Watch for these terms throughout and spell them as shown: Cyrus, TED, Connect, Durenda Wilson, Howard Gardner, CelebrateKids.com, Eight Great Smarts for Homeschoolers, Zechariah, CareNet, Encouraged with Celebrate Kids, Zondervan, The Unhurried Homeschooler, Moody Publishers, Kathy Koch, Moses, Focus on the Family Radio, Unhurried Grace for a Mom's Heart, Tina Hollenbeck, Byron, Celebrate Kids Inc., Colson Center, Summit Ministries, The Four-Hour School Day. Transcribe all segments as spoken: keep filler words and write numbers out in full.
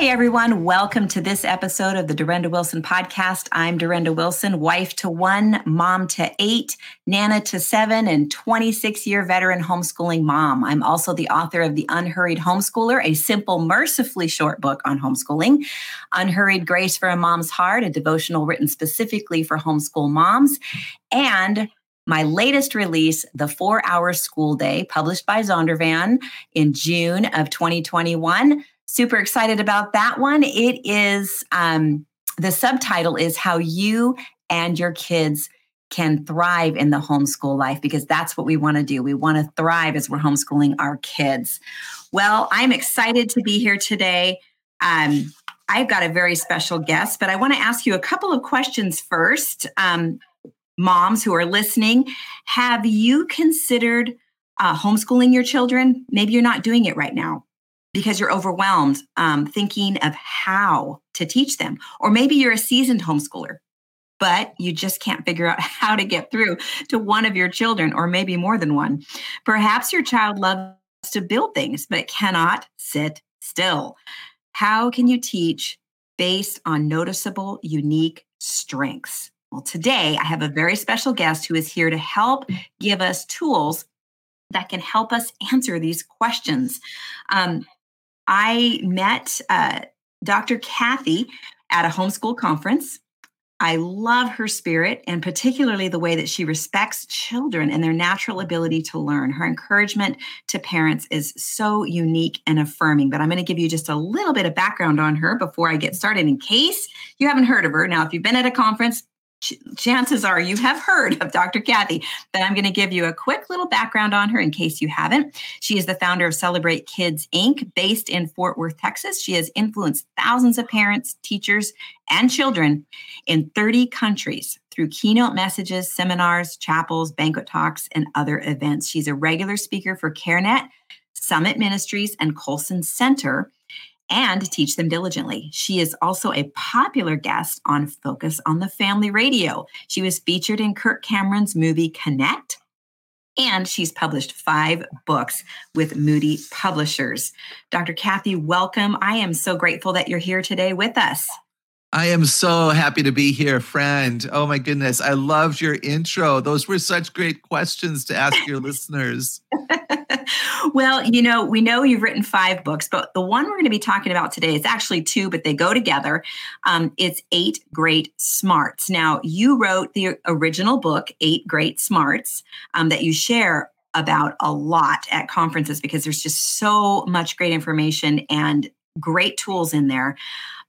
Hey everyone, welcome to this episode of the Durenda Wilson podcast. I'm Durenda Wilson, wife to one, mom to eight, nana to seven, and twenty-six-year veteran homeschooling mom. I'm also the author of The Unhurried Homeschooler, a simple, mercifully short book on homeschooling, Unhurried Grace for a Mom's Heart, a devotional written specifically for homeschool moms, and my latest release, The Four-Hour School Day, published by Zondervan in June of twenty twenty-one. Super excited about that one. It is, um, the subtitle is How You and Your Kids Can Thrive in the Homeschool Life, because that's what we want to do. We want to thrive as we're homeschooling our kids. Well, I'm excited to be here today. Um, I've got a very special guest, but I want to ask you a couple of questions first. Um, moms who are listening, have you considered uh, homeschooling your children? Maybe you're not doing it right now because you're overwhelmed um, thinking of how to teach them. Or maybe you're a seasoned homeschooler, but you just can't figure out how to get through to one of your children, or maybe more than one. Perhaps your child loves to build things, but cannot sit still. How can you teach based on noticeable, unique strengths? Well, today I have a very special guest who is here to help give us tools that can help us answer these questions. Um, I met uh, Doctor Kathy at a homeschool conference. I love her spirit, and particularly the way that she respects children and their natural ability to learn. Her encouragement to parents is so unique and affirming, but I'm going to give you just a little bit of background on her before I get started in case you haven't heard of her. Now, if you've been at a conference, chances are you have heard of Doctor Kathy, but I'm going to give you a quick little background on her in case you haven't. She is the founder of Celebrate Kids Incorporated, based in Fort Worth, Texas. She has influenced thousands of parents, teachers, and children in thirty countries through keynote messages, seminars, chapels, banquet talks, and other events. She's a regular speaker for CareNet, Summit Ministries, and Colson Center, and Teach Them Diligently. She is also a popular guest on Focus on the Family Radio. She was featured in Kirk Cameron's movie Connect, and she's published five books with Moody Publishers. Doctor Kathy, welcome. I am so grateful that you're here today with us. I am so happy to be here, friend. Oh my goodness, I loved your intro. Those were such great questions to ask your listeners. Well, you know, we know you've written five books, but the one we're going to be talking about today is actually two, but they go together. Um, it's Eight Great Smarts. Now, you wrote the original book, Eight Great Smarts, um, that you share about a lot at conferences because there's just so much great information and great tools in there.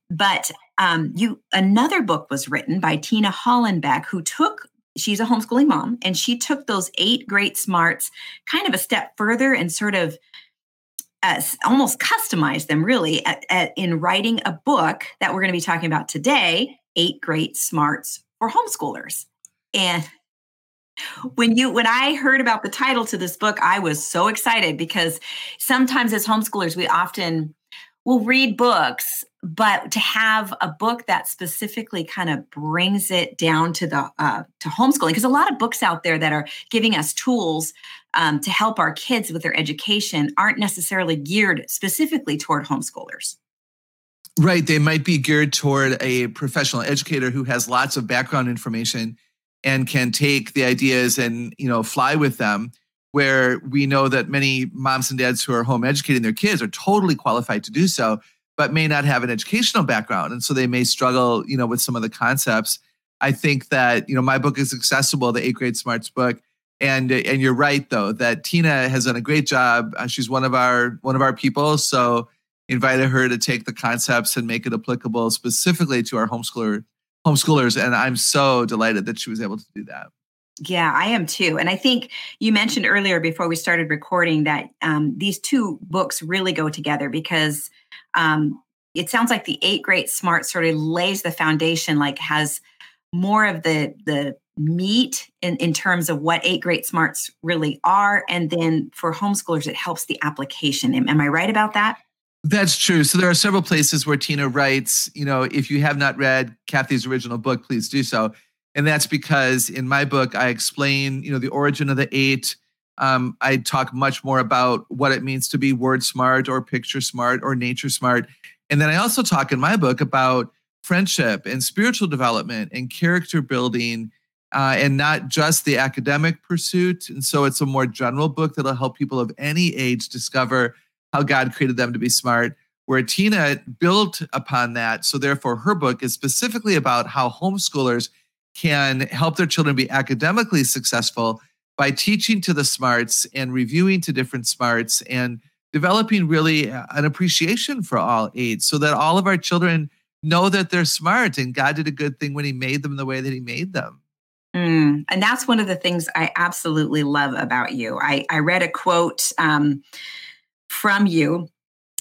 But um, you another book was written by Tina Hollenbeck, who took she's a homeschooling mom, and she took those eight great smarts kind of a step further and sort of uh, almost customized them really at, at, in writing a book that we're going to be talking about today, Eight Great Smarts for Homeschoolers. And when you when I heard about the title to this book, I was so excited because sometimes as homeschoolers, we often will read books, but to have a book that specifically kind of brings it down to the uh, to homeschooling, because a lot of books out there that are giving us tools um, to help our kids with their education aren't necessarily geared specifically toward homeschoolers. Right. They might be geared toward a professional educator who has lots of background information and can take the ideas and, you know, fly with them, where we know that many moms and dads who are home educating their kids are totally qualified to do so, but may not have an educational background. And so they may struggle, you know, with some of the concepts. I think that, you know, my book is accessible, the Eight Great Smarts book. And, and you're right though, that Tina has done a great job. She's one of our, one of our people. So invited her to take the concepts and make it applicable specifically to our homeschooler homeschoolers. And I'm so delighted that she was able to do that. Yeah, I am too. And I think you mentioned earlier before we started recording that um, these two books really go together because um, it sounds like the Eight Great Smarts sort of lays the foundation, like has more of the the meat in, in terms of what Eight Great Smarts really are. And then for homeschoolers, it helps the application. Am, am I right about that? That's true. So there are several places where Tina writes, you know, if you have not read Kathy's original book, please do so. And that's because in my book, I explain, you know, the origin of the eight. Um, I talk much more about what it means to be word smart or picture smart or nature smart. And then I also talk in my book about friendship and spiritual development and character building uh, and not just the academic pursuit. And so it's a more general book that'll help people of any age discover how God created them to be smart, where Tina built upon that. So therefore, her book is specifically about how homeschoolers can help their children be academically successful by teaching to the smarts and reviewing to different smarts and developing really an appreciation for all aids so that all of our children know that they're smart and God did a good thing when he made them the way that he made them. Mm, and that's one of the things I absolutely love about you. I, I read a quote um, from you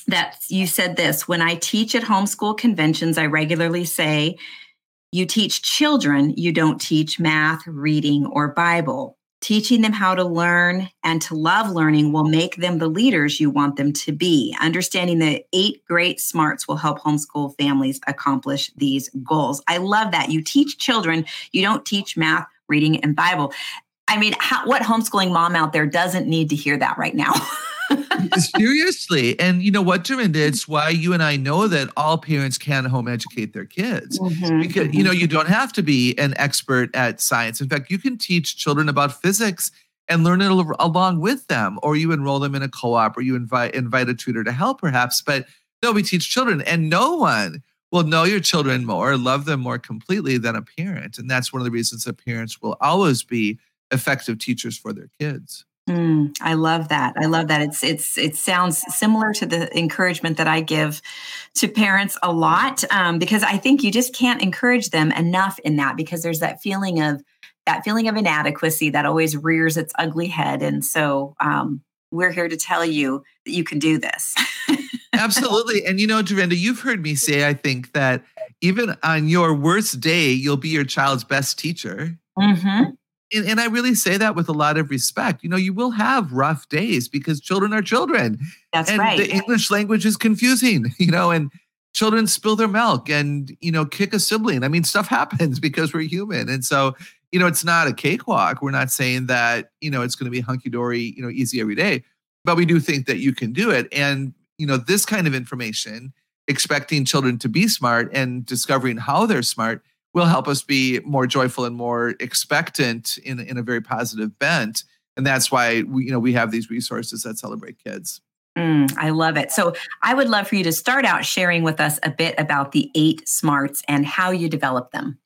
that you said this: when I teach at homeschool conventions, I regularly say, you teach children, you don't teach math, reading, or Bible. Teaching them how to learn and to love learning will make them the leaders you want them to be. Understanding the eight great smarts will help homeschool families accomplish these goals. I love that. You teach children, you don't teach math, reading, and Bible. I mean, how, what homeschooling mom out there doesn't need to hear that right now? Seriously. And you know what, Durenda, it's why you and I know that all parents can home educate their kids. Mm-hmm. Because, you know, you don't have to be an expert at science. In fact, you can teach children about physics and learn it along with them, or you enroll them in a co-op, or you invite invite a tutor to help perhaps. But no, we teach children, and no one will know your children more, love them more completely than a parent. And that's one of the reasons that parents will always be effective teachers for their kids. Mm, I love that. I love that. It's it's it sounds similar to the encouragement that I give to parents a lot, um, because I think you just can't encourage them enough in that, because there's that feeling of that feeling of inadequacy that always rears its ugly head. And so um, we're here to tell you that you can do this. Absolutely. And you know, Durenda, you've heard me say, I think that even on your worst day, you'll be your child's best teacher. Mm-hmm. And, and I really say that with a lot of respect. You know, you will have rough days because children are children. That's right. And the English language is confusing, you know, and children spill their milk and, you know, kick a sibling. I mean, stuff happens because we're human. And so, you know, it's not a cakewalk. We're not saying that, you know, it's going to be hunky-dory, you know, easy every day. But we do think that you can do it. And, you know, this kind of information, expecting children to be smart and discovering how they're smart, will help us be more joyful and more expectant in, in a very positive bent. And that's why we, you know, we have these resources that Celebrate Kids. Mm, I love it. So I would love for you to start out sharing with us a bit about the eight smarts and how you develop them.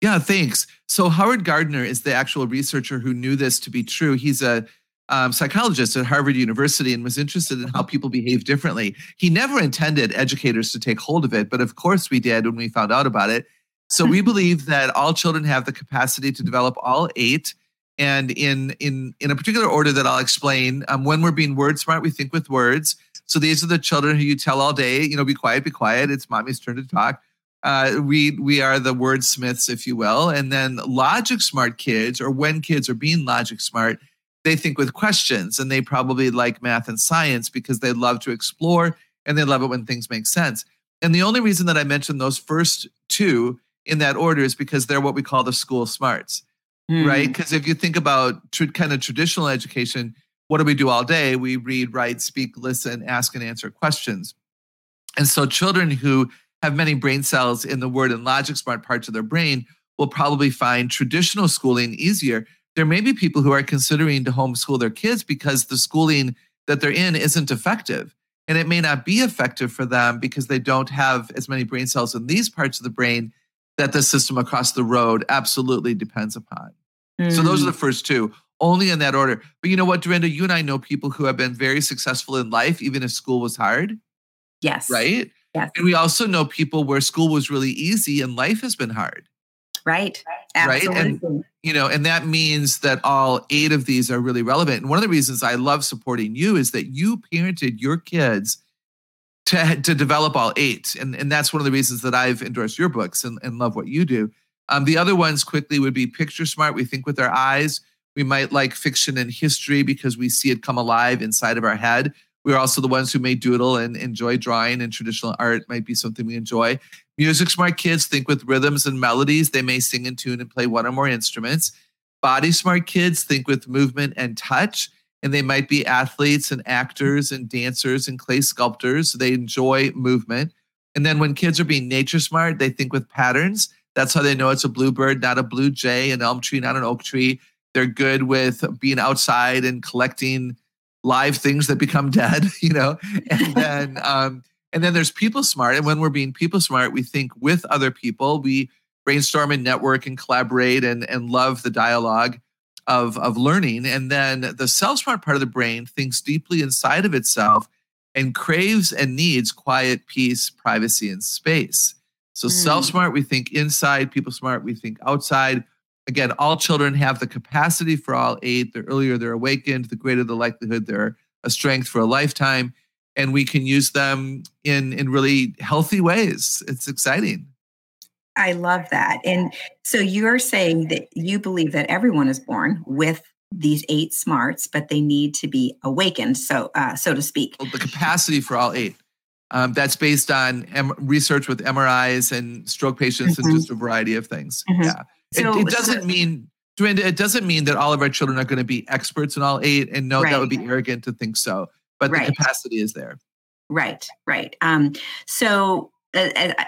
Yeah, thanks. So Howard Gardner is the actual researcher who knew this to be true. He's a um, psychologist at Harvard University and was interested in how people behave differently. He never intended educators to take hold of it, but of course we did when we found out about it. So we believe that all children have the capacity to develop all eight, and in in in a particular order that I'll explain. Um, when we're being word smart, we think with words. So these are the children who you tell all day, you know, be quiet, be quiet. It's mommy's turn to talk. Uh, we we are the wordsmiths, if you will. And then logic smart kids, or when kids are being logic smart, they think with questions, and they probably like math and science because they love to explore and they love it when things make sense. And the only reason that I mentioned those first two in that order is because they're what we call the school smarts, mm. right? Because if you think about tr- kind of traditional education, what do we do all day? We read, write, speak, listen, ask, and answer questions. And so children who have many brain cells in the word and logic smart parts of their brain will probably find traditional schooling easier. There may be people who are considering to homeschool their kids because the schooling that they're in isn't effective. And it may not be effective for them because they don't have as many brain cells in these parts of the brain that the system across the road absolutely depends upon. Mm. So those are the first two, only in that order. But you know what, Durenda, you and I know people who have been very successful in life, even if school was hard. Yes. Right? Yes. And we also know people where school was really easy and life has been hard. Right. Absolutely. Right. And, you know, and that means that all eight of these are really relevant. And one of the reasons I love supporting you is that you parented your kids to, to develop all eight. And, and that's one of the reasons that I've endorsed your books and, and love what you do. Um, the other ones quickly would be picture smart. We think with our eyes. We might like fiction and history because we see it come alive inside of our head. We're also the ones who may doodle and enjoy drawing, and traditional art might be something we enjoy. Music smart kids think with rhythms and melodies. They may sing in tune and play one or more instruments. Body smart kids think with movement and touch, and they might be athletes and actors and dancers and clay sculptors. They enjoy movement. And then when kids are being nature smart, they think with patterns. That's how they know it's a bluebird, not a blue jay, an elm tree, not an oak tree. They're good with being outside and collecting live things that become dead, you know? And then um, and then there's people smart. And when we're being people smart, we think with other people. We brainstorm and network and collaborate and, and love the dialogue of, of learning. And then the self-smart part of the brain thinks deeply inside of itself and craves and needs quiet, peace, privacy, and space. So mm. self-smart, we think inside. People smart, we think outside. Again, all children have the capacity for all eight. The earlier they're awakened, the greater the likelihood they're a strength for a lifetime. And we can use them in, in really healthy ways. It's exciting. I love that. And so you're saying that you believe that everyone is born with these eight smarts, but they need to be awakened, so uh, so to speak. Well, the capacity for all eight. Um, that's based on M- research with M R Is and stroke patients mm-hmm. and just a variety of things. Mm-hmm. Yeah, so, it, it doesn't so, mean, Durenda, it doesn't mean that all of our children are going to be experts in all eight. And no, right. that would be arrogant to think so. But right. the capacity is there. Right, right. Um, so...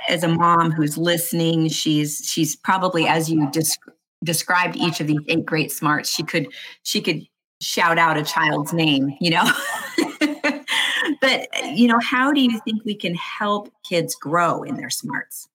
As a mom who's listening, she's she's probably, as you dis- described each of these eight great smarts, she could she could shout out a child's name, you know. But you know, how do you think we can help kids grow in their smarts?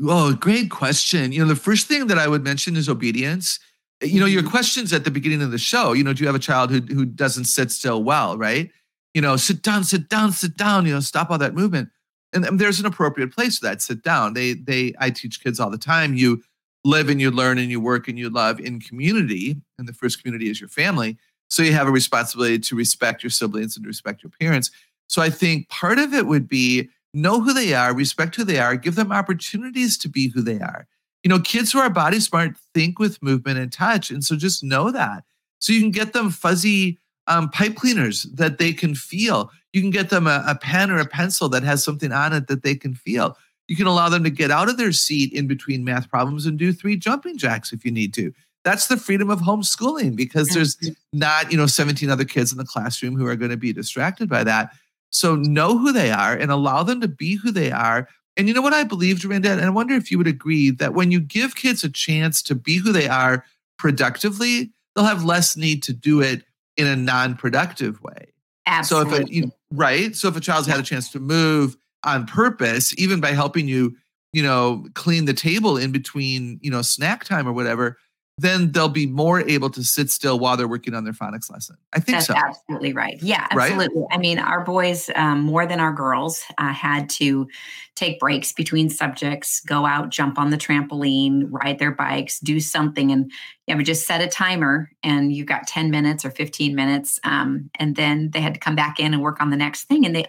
Well, great question. You know, the first thing that I would mention is obedience. You know, your questions at the beginning of the show. You know, do you have a child who who doesn't sit still well? Right? You know, sit down, sit down, sit down. You know, stop all that movement. And there's an appropriate place for that. Sit down. They, they. I teach kids all the time. You live and you learn and you work and you love in community. And the first community is your family. So you have a responsibility to respect your siblings and to respect your parents. So I think part of it would be know who they are, respect who they are, give them opportunities to be who they are. You know, kids who are body smart think with movement and touch. And so just know that. So you can get them fuzzy um, pipe cleaners that they can feel. You can get them a, a pen or a pencil that has something on it that they can feel. You can allow them to get out of their seat in between math problems and do three jumping jacks if you need to. That's the freedom of homeschooling, because there's not, you know, seventeen other kids in the classroom who are going to be distracted by that. So know who they are and allow them to be who they are. And you know what I believe, Durenda, and I wonder if you would agree that when you give kids a chance to be who they are productively, they'll have less need to do it in a non-productive way. Absolutely. So if a, you, right. So if a child's had a chance to move on purpose, even by helping you, you know, clean the table in between, you know, snack time or whatever, then they'll be more able to sit still while they're working on their phonics lesson. I think That's so. That's absolutely right. Yeah, absolutely. Right? I mean, our boys, um, more than our girls, uh, had to take breaks between subjects, go out, jump on the trampoline, ride their bikes, do something. And you know, just set a timer and you got ten minutes or fifteen minutes. Um, and then they had to come back in and work on the next thing. And they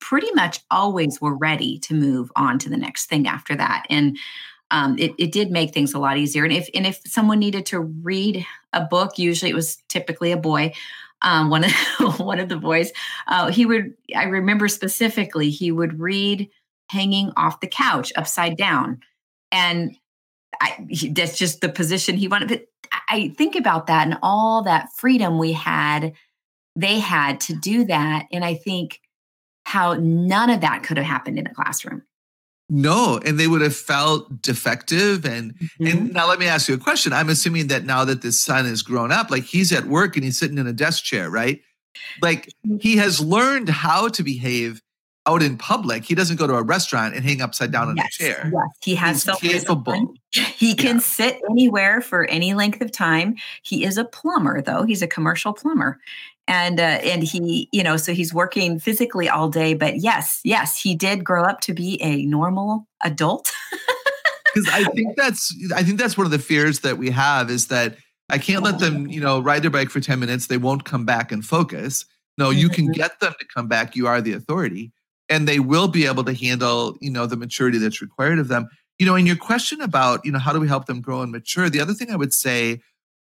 pretty much always were ready to move on to the next thing after that. And Um, it, it did make things a lot easier. And if and if someone needed to read a book, usually it was typically a boy, um, one, of, one of the boys, uh, he would, I remember specifically, he would read hanging off the couch upside down. And I, he, that's just the position he wanted. But I think about that and all that freedom we had, they had to do that. And I think how none of that could have happened in a classroom. No, and they would have felt defective. And mm-hmm. and now let me ask you a question. I'm assuming that now that this son is grown up, like he's at work and he's sitting in a desk chair, right? Like he has learned how to behave out in public. He doesn't go to a restaurant and hang upside down in yes, a chair. Yes, he has he's capable. He can yeah. sit anywhere for any length of time. He is a plumber, though. He's a commercial plumber. And uh, and he, you know, so he's working physically all day. But yes, yes, he did grow up to be a normal adult. Because I think that's I think that's one of the fears that we have is that I can't let them, you know, ride their bike for ten minutes. They won't come back and focus. No, you can get them to come back. You are the authority, and they will be able to handle, you know, the maturity that's required of them. You know, and your question about, you know, how do we help them grow and mature? The other thing I would say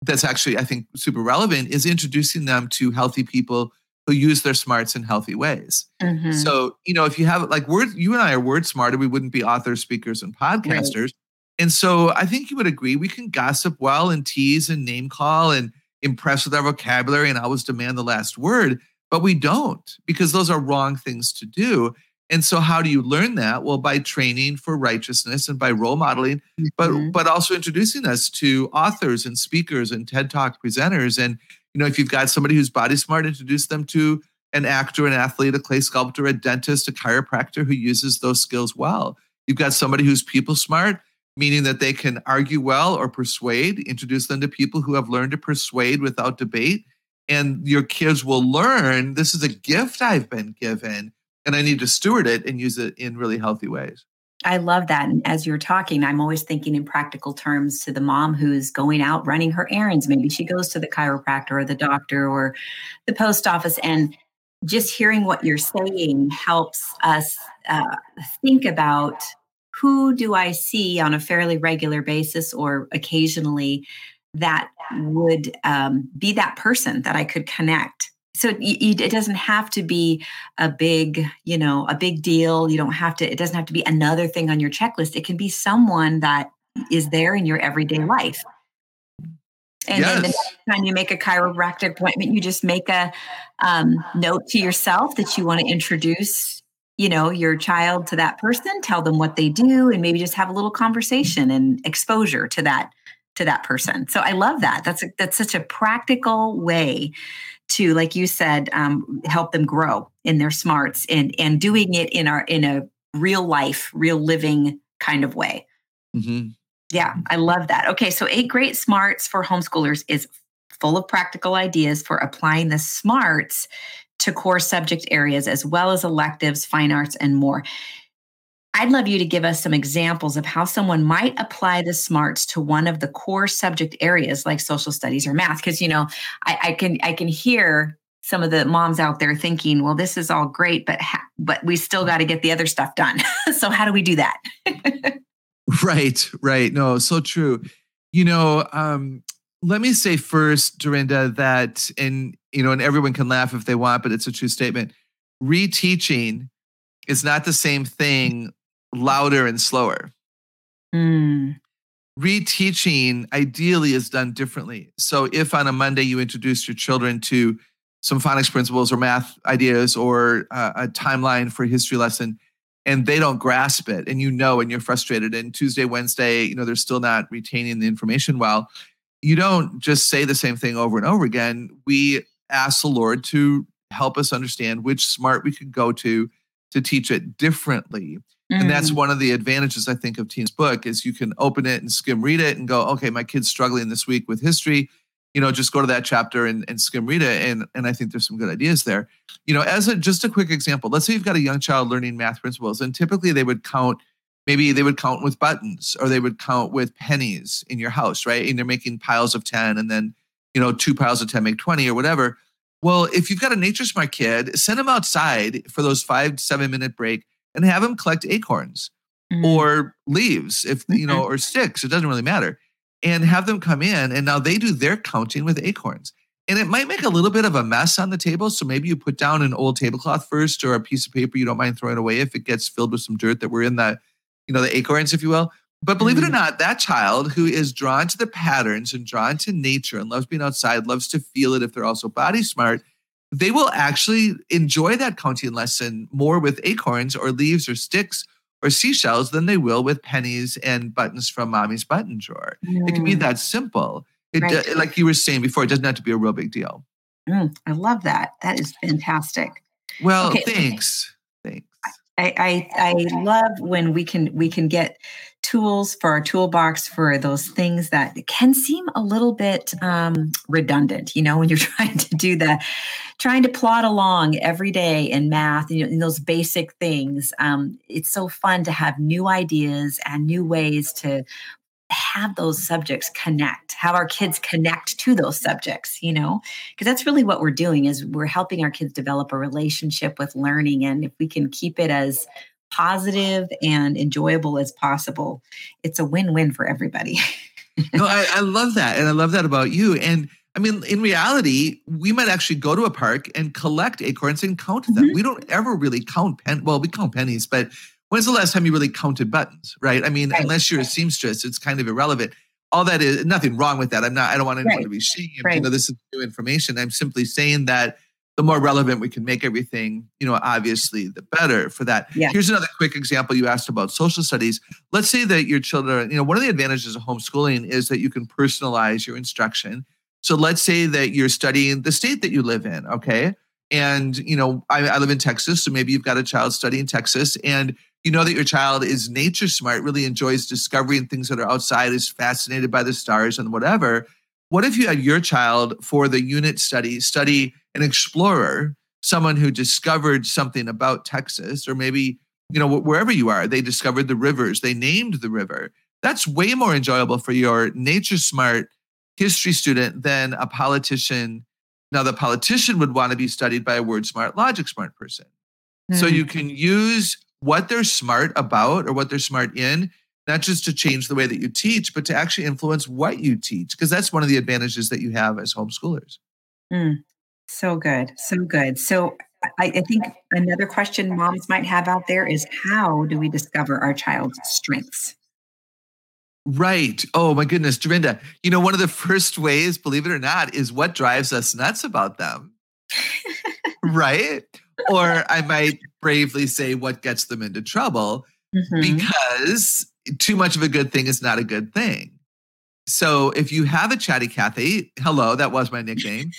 that's actually, I think, super relevant is introducing them to healthy people who use their smarts in healthy ways. Mm-hmm. So, you know, if you have like word, you and I are word smarter, we wouldn't be authors, speakers, and podcasters. Right. And so I think you would agree, we can gossip well and tease and name call and impress with our vocabulary and always demand the last word, but we don't because those are wrong things to do. And so how do you learn that? Well, by training for righteousness and by role modeling, but mm-hmm. but also introducing us to authors and speakers and TED Talk presenters. And, you know, if you've got somebody who's body smart, introduce them to an actor, an athlete, a clay sculptor, a dentist, a chiropractor who uses those skills well. You've got somebody who's people smart, meaning that they can argue well or persuade, introduce them to people who have learned to persuade without debate. And your kids will learn, this is a gift I've been given, and I need to steward it and use it in really healthy ways. I love that. And as you're talking, I'm always thinking in practical terms to the mom who's going out running her errands. Maybe she goes to the chiropractor or the doctor or the post office. And just hearing what you're saying helps us uh, think about who do I see on a fairly regular basis or occasionally that would um, be that person that I could connect. So it doesn't have to be a big, you know, a big deal. You don't have to, it doesn't have to be another thing on your checklist. It can be someone that is there in your everyday life. And yes. Then the next time you make a chiropractic appointment, you just make a um, note to yourself that you want to introduce, you know, your child to that person, tell them what they do, and maybe just have a little conversation and exposure to that, to that person. So I love that. That's a, that's such a practical way to, like you said, um, help them grow in their smarts and and doing it in our in a real life, real living kind of way. Mm-hmm. Yeah, I love that. Okay, so Eight Great Smarts for Homeschoolers is full of practical ideas for applying the smarts to core subject areas as well as electives, fine arts, and more. I'd love you to give us some examples of how someone might apply the smarts to one of the core subject areas like social studies or math. Because, you know, I, I can I can hear some of the moms out there thinking, well, this is all great, but ha- but we still got to get the other stuff done. So how do we do that? Right, right. No, so true. You know, um, let me say first, Durenda, that, and, you know, and everyone can laugh if they want, but it's a true statement. Reteaching is not the same thing louder and slower. Mm. Reteaching ideally is done differently. So if on a Monday you introduce your children to some phonics principles or math ideas or uh, a timeline for a history lesson, and they don't grasp it, and you know, and you're frustrated, and Tuesday, Wednesday, you know, they're still not retaining the information well, you don't just say the same thing over and over again. We ask the Lord to help us understand which smart we could go to to teach it differently. And that's one of the advantages, I think, of Tina's book is you can open it and skim read it and go, okay, my kid's struggling this week with history. You know, just go to that chapter and, and skim read it. And, and I think there's some good ideas there. You know, as a, just a quick example, let's say you've got a young child learning math principles, and typically they would count, maybe they would count with buttons or they would count with pennies in your house, right? And they're making piles of ten and then, you know, two piles of ten make twenty or whatever. Well, if you've got a Nature Smart kid, send them outside for those five to seven minute break and have them collect acorns mm. or leaves, if you know, or sticks. It doesn't really matter. And have them come in, and now they do their counting with acorns. And it might make a little bit of a mess on the table. So maybe you put down an old tablecloth first, or a piece of paper you don't mind throwing away if it gets filled with some dirt that were in the, you know, the acorns, if you will. But believe mm. it or not, that child who is drawn to the patterns and drawn to nature and loves being outside, loves to feel it if they're also body smart, they will actually enjoy that counting lesson more with acorns or leaves or sticks or seashells than they will with pennies and buttons from mommy's button drawer. Mm. It can be that simple. It, right. uh, like you were saying before, it doesn't have to be a real big deal. Mm, I love that. That is fantastic. Well, okay. thanks. Thanks. I, I I love when we can we can get tools for our toolbox for those things that can seem a little bit um, redundant, you know, when you're trying to do the, trying to plod along every day in math and, you know, in those basic things. Um, it's so fun to have new ideas and new ways to have those subjects connect, have our kids connect to those subjects, you know, because that's really what we're doing is we're helping our kids develop a relationship with learning. And if we can keep it as positive and enjoyable as possible, it's a win-win for everybody. No, I, I love that. And I love that about you. And I mean, in reality, we might actually go to a park and collect acorns and count them. Mm-hmm. We don't ever really count pen. Well, we count pennies, but when's the last time you really counted buttons, right? I mean, right. unless you're a seamstress, it's kind of irrelevant. All that is, nothing wrong with that. I'm not, I don't want anyone right. to be ashamed. Right. You know, this is new information. I'm simply saying that the more relevant we can make everything, you know, obviously the better for that. Yeah. Here's another quick example. You asked about social studies. Let's say that your children, you know, one of the advantages of homeschooling is that you can personalize your instruction. So let's say that you're studying the state that you live in. Okay. And, you know, I, I live in Texas. So maybe you've got a child studying Texas and you know that your child is nature smart, really enjoys discovering things that are outside, is fascinated by the stars and whatever. What if you had your child for the unit study, study an explorer, someone who discovered something about Texas, or maybe, you know, wherever you are, they discovered the rivers, they named the river. That's way more enjoyable for your nature smart history student than a politician. Now, the politician would want to be studied by a word smart, logic smart person. Mm-hmm. So you can use what they're smart about or what they're smart in, not just to change the way that you teach, but to actually influence what you teach, because that's one of the advantages that you have as homeschoolers. Mm, so good. So good. So I, I think another question moms might have out there is, how do we discover our child's strengths? Right. Oh, my goodness, Durenda. You know, one of the first ways, believe it or not, is what drives us nuts about them. Right? Or I might bravely say what gets them into trouble, mm-hmm. because too much of a good thing is not a good thing. So if you have a chatty Kathy, hello, that was my nickname,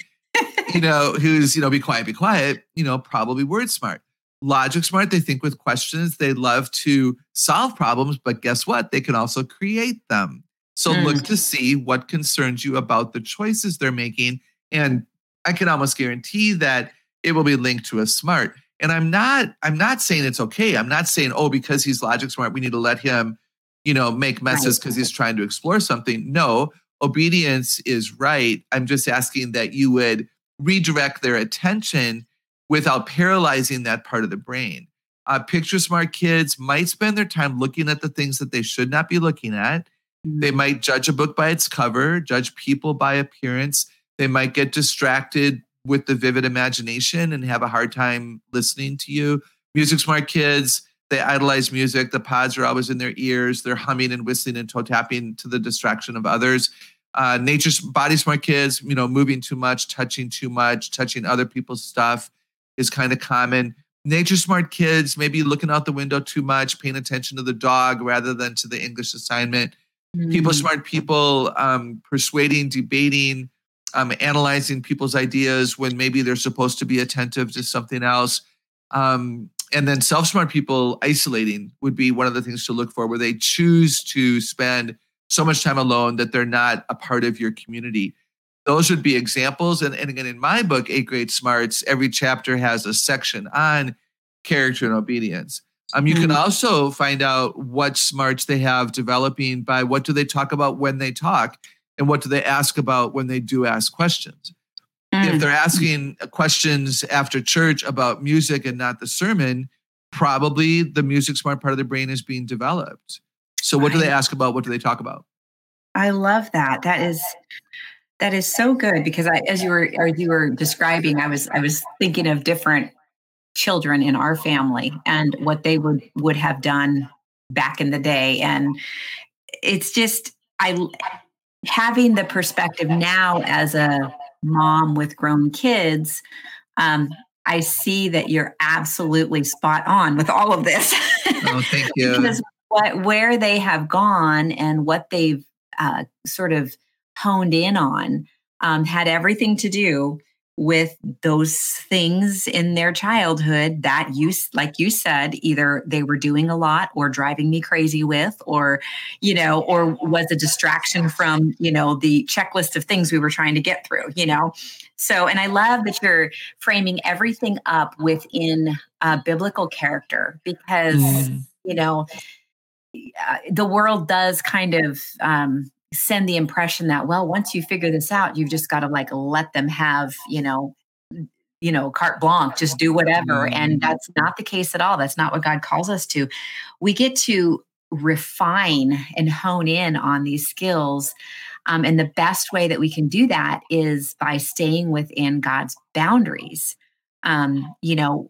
you know, who's, you know, be quiet, be quiet, you know, probably word smart. Logic smart, they think with questions. They love to solve problems, but guess what? They can also create them. So mm. look to see what concerns you about the choices they're making. And I can almost guarantee that it will be linked to a smart. And I'm not, I'm not saying it's okay. I'm not saying, oh, because he's logic smart, we need to let him, you know, make messes because he's trying to explore something. No, obedience is right. I'm just asking that you would redirect their attention without paralyzing that part of the brain. Uh, picture smart kids might spend their time looking at the things that they should not be looking at. Mm-hmm. They might judge a book by its cover, judge people by appearance. They might get distracted with the vivid imagination and have a hard time listening to you. Music smart kids, they idolize music. The pods are always in their ears. They're humming and whistling and toe tapping to the distraction of others. Uh, nature body smart kids, you know, moving too much, touching too much, touching other people's stuff is kind of common. Nature smart kids, maybe looking out the window too much, paying attention to the dog rather than to the English assignment. Mm-hmm. People smart people, um, persuading, debating, um, analyzing people's ideas when maybe they're supposed to be attentive to something else. Um, And then self-smart people, isolating would be one of the things to look for, where they choose to spend so much time alone that they're not a part of your community. Those would be examples. And, and again, in my book, Eight Great Smarts, every chapter has a section on character and obedience. Um, you can also find out what smarts they have developing by what do they talk about when they talk and what do they ask about when they do ask questions. If they're asking questions after church about music and not the sermon, probably the music smart part of the brain is being developed. So what do they ask about? What do they talk about? I love that. That is that is so good, because I, as you were as you were describing, I was I was thinking of different children in our family and what they would would have done back in the day, and it's just I having the perspective now as a mom with grown kids, um, I see that you're absolutely spot on with all of this. Oh, thank you. Because what, where they have gone and what they've uh, sort of honed in on um, had everything to do with those things in their childhood that you, like you said, either they were doing a lot or driving me crazy with, or, you know, or was a distraction from, you know, the checklist of things we were trying to get through, you know? So, and I love that you're framing everything up within uh, biblical character, because, mm. you know, the world does kind of, um, send the impression that, well, once you figure this out, you've just got to like let them have, you know, you know, carte blanche, just do whatever. And that's not the case at all. That's not what God calls us to. We get to refine and hone in on these skills. Um, and the best way that we can do that is by staying within God's boundaries. Um, you know,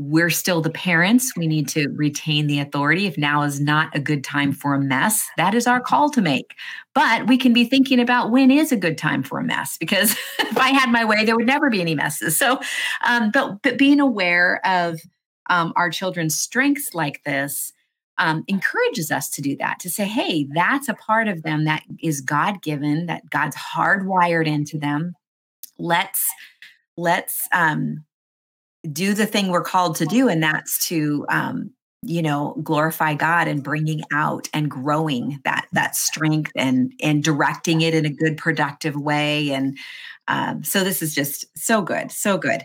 we're still the parents. We need to retain the authority. If now is not a good time for a mess, that is our call to make. But we can be thinking about when is a good time for a mess, because if I had my way, there would never be any messes. So, um, but, but being aware of um, our children's strengths like this um, encourages us to do that, to say, hey, that's a part of them that is God-given, that God's hardwired into them. Let's, let's, um, do the thing we're called to do. And that's to, um, you know, glorify God and bringing out and growing that, that strength and, and directing it in a good, productive way. And, um, so this is just so good. So good.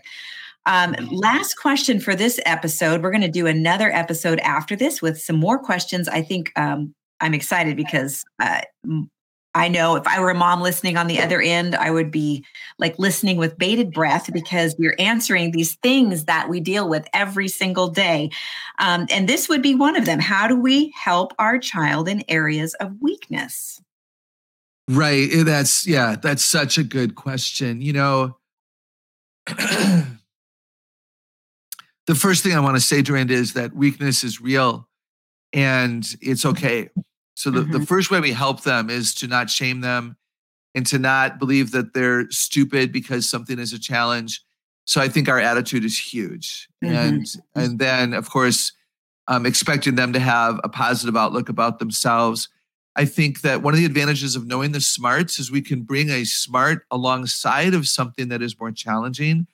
Um, last question for this episode. We're going to do another episode after this with some more questions. I think, um, I'm excited because, uh, I know if I were a mom listening on the other end, I would be like listening with bated breath because we're answering these things that we deal with every single day. Um, and this would be one of them. How do we help our child in areas of weakness? Right. That's, yeah, that's such a good question. You know, the first thing I want to say, Durenda, is that weakness is real and it's okay. So the, mm-hmm. the first way we help them is to not shame them and to not believe that they're stupid because something is a challenge. So I think our attitude is huge. Mm-hmm. And, and then, of course, um, expecting them to have a positive outlook about themselves. I think that one of the advantages of knowing the smarts is we can bring a smart alongside of something that is more challenging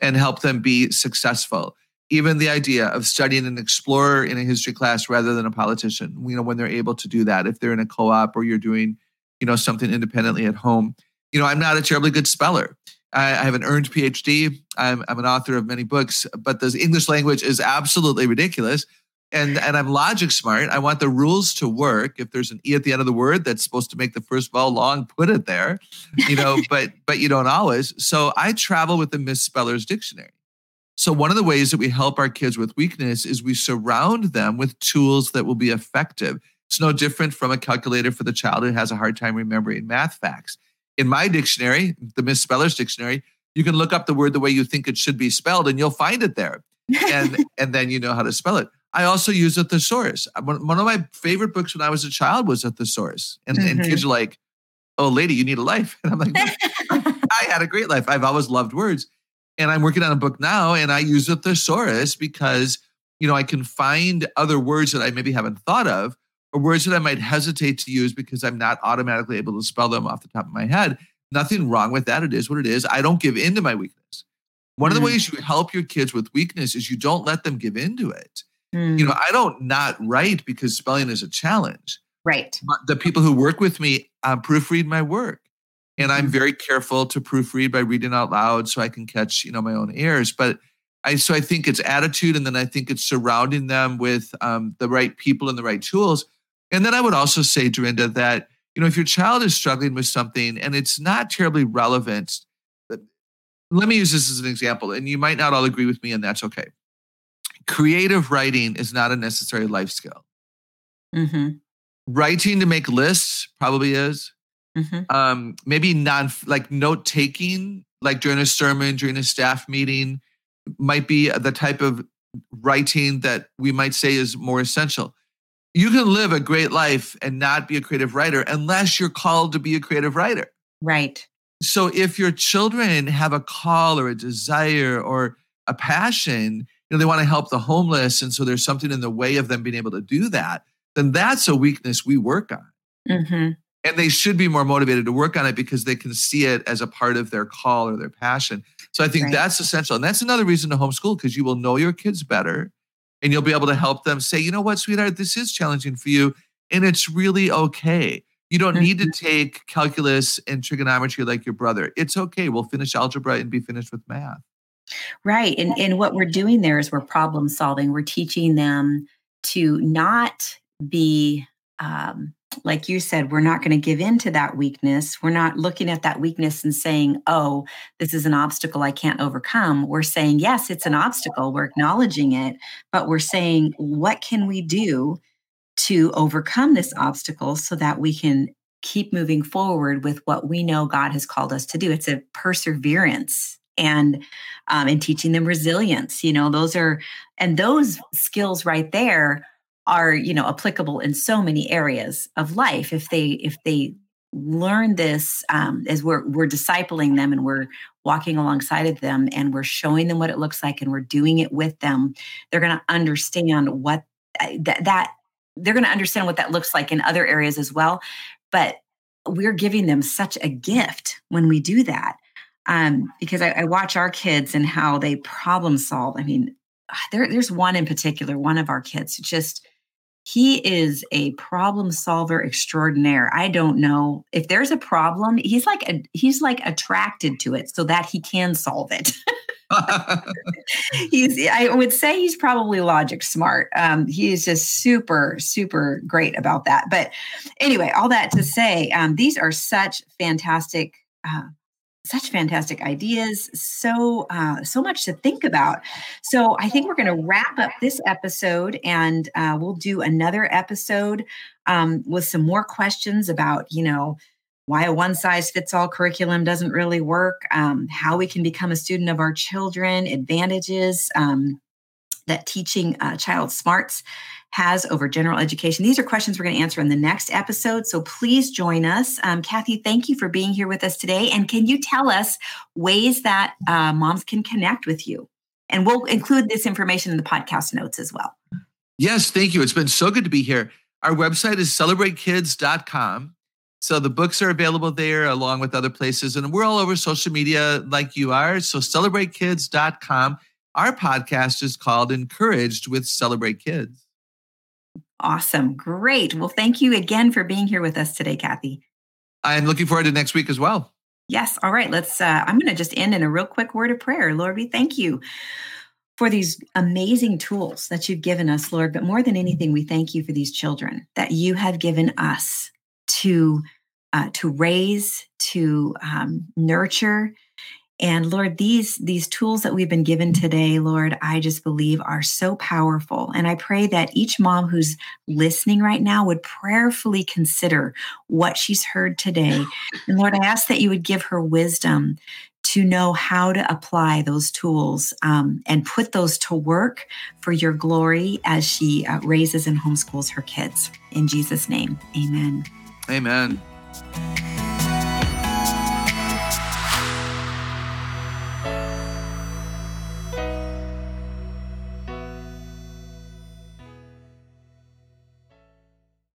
and help them be successful. Even the idea of studying an explorer in a history class rather than a politician, you know, when they're able to do that, if they're in a co-op or you're doing, you know, something independently at home. You know, I'm not a terribly good speller. I, I have an earned P H D. I'm, I'm an author of many books, but the English language is absolutely ridiculous. And, and I'm logic smart. I want the rules to work. If there's an E at the end of the word that's supposed to make the first vowel long, put it there, you know, but, but you don't always. So I travel with the Misspeller's Dictionary. So one of the ways that we help our kids with weakness is we surround them with tools that will be effective. It's no different from a calculator for the child who has a hard time remembering math facts. In my dictionary, the Misspeller's Dictionary, you can look up the word the way you think it should be spelled and you'll find it there. And, and then you know how to spell it. I also use a thesaurus. One of my favorite books when I was a child was a thesaurus. And, mm-hmm. and kids are like, oh, lady, you need a life. And I'm like, I had a great life. I've always loved words. And I'm working on a book now and I use a thesaurus because, you know, I can find other words that I maybe haven't thought of or words that I might hesitate to use because I'm not automatically able to spell them off the top of my head. Nothing wrong with that. It is what it is. I don't give in to my weakness. One mm-hmm. of the ways you help your kids with weakness is you don't let them give in to it. Mm-hmm. You know, I don't not write because spelling is a challenge. Right. The people who work with me uh, proofread my work. And I'm very careful to proofread by reading out loud so I can catch, you know, my own errors. But I, so I think it's attitude. And then I think it's surrounding them with um, the right people and the right tools. And then I would also say, Durenda, that, you know, if your child is struggling with something and it's not terribly relevant, let me use this as an example. And you might not all agree with me, and that's okay. Creative writing is not a necessary life skill. Mm-hmm. Writing to make lists probably is. Mm-hmm. Um, maybe non like note taking, like during a sermon, during a staff meeting, might be the type of writing that we might say is more essential. You can live a great life and not be a creative writer unless you're called to be a creative writer. Right. So if your children have a call or a desire or a passion, you know, they want to help the homeless. And so there's something in the way of them being able to do that, then that's a weakness we work on. Mm-hmm. And they should be more motivated to work on it because they can see it as a part of their call or their passion. So I think right. that's essential. And that's another reason to homeschool, because you will know your kids better and you'll be able to help them say, you know what, sweetheart, this is challenging for you. And it's really okay. You don't need to take calculus and trigonometry like your brother. It's okay. We'll finish algebra and be finished with math. Right. And, and what we're doing there is we're problem solving. We're teaching them to not be... Um, like you said, we're not going to give in to that weakness. We're not looking at that weakness and saying, oh, this is an obstacle I can't overcome. We're saying, yes, it's an obstacle. We're acknowledging it, but we're saying, what can we do to overcome this obstacle so that we can keep moving forward with what we know God has called us to do? It's a perseverance and um, and teaching them resilience. You know, those are, and those skills right there are, you know, applicable in so many areas of life. If they, if they learn this um, as we're, we're discipling them and we're walking alongside of them and we're showing them what it looks like and we're doing it with them, they're going to understand what that, that they're going to understand what that looks like in other areas as well. But we're giving them such a gift when we do that. Um, because I, I watch our kids and how they problem solve. I mean, there, there's one in particular, one of our kids, just, he is a problem solver extraordinaire. I don't know if there's a problem. He's like, a, he's like attracted to it so that he can solve it. he's, I would say he's probably logic smart. Um, he is just super, super great about that. But anyway, all that to say, um, these are such fantastic, uh, Such fantastic ideas, so uh, so much to think about. So I think we're going to wrap up this episode, and uh, we'll do another episode um, with some more questions about, you know, why a one-size-fits-all curriculum doesn't really work, um, how we can become a student of our children, advantages um, that teaching uh, child smarts has over general education. These are questions we're going to answer in the next episode. So please join us. Um, Kathy, thank you for being here with us today. And can you tell us ways that uh, moms can connect with you? And we'll include this information in the podcast notes as well. Yes, thank you. It's been so good to be here. Our website is celebrate kids dot com. So the books are available there along with other places. And we're all over social media like you are. So celebrate kids dot com. Our podcast is called Encouraged with Celebrate Kids. Awesome. Great. Well, thank you again for being here with us today, Kathy. I'm looking forward to next week as well. Yes. All right. Let's, uh, I'm going to just end in a real quick word of prayer. Lord, we thank you for these amazing tools that you've given us, Lord. But more than anything, we thank you for these children that you have given us to, uh, to raise, to um, nurture. And Lord, these, these tools that we've been given today, Lord, I just believe are so powerful. And I pray that each mom who's listening right now would prayerfully consider what she's heard today. And Lord, I ask that you would give her wisdom to know how to apply those tools um, and put those to work for your glory as she uh, raises and homeschools her kids. In Jesus' name, amen. Amen.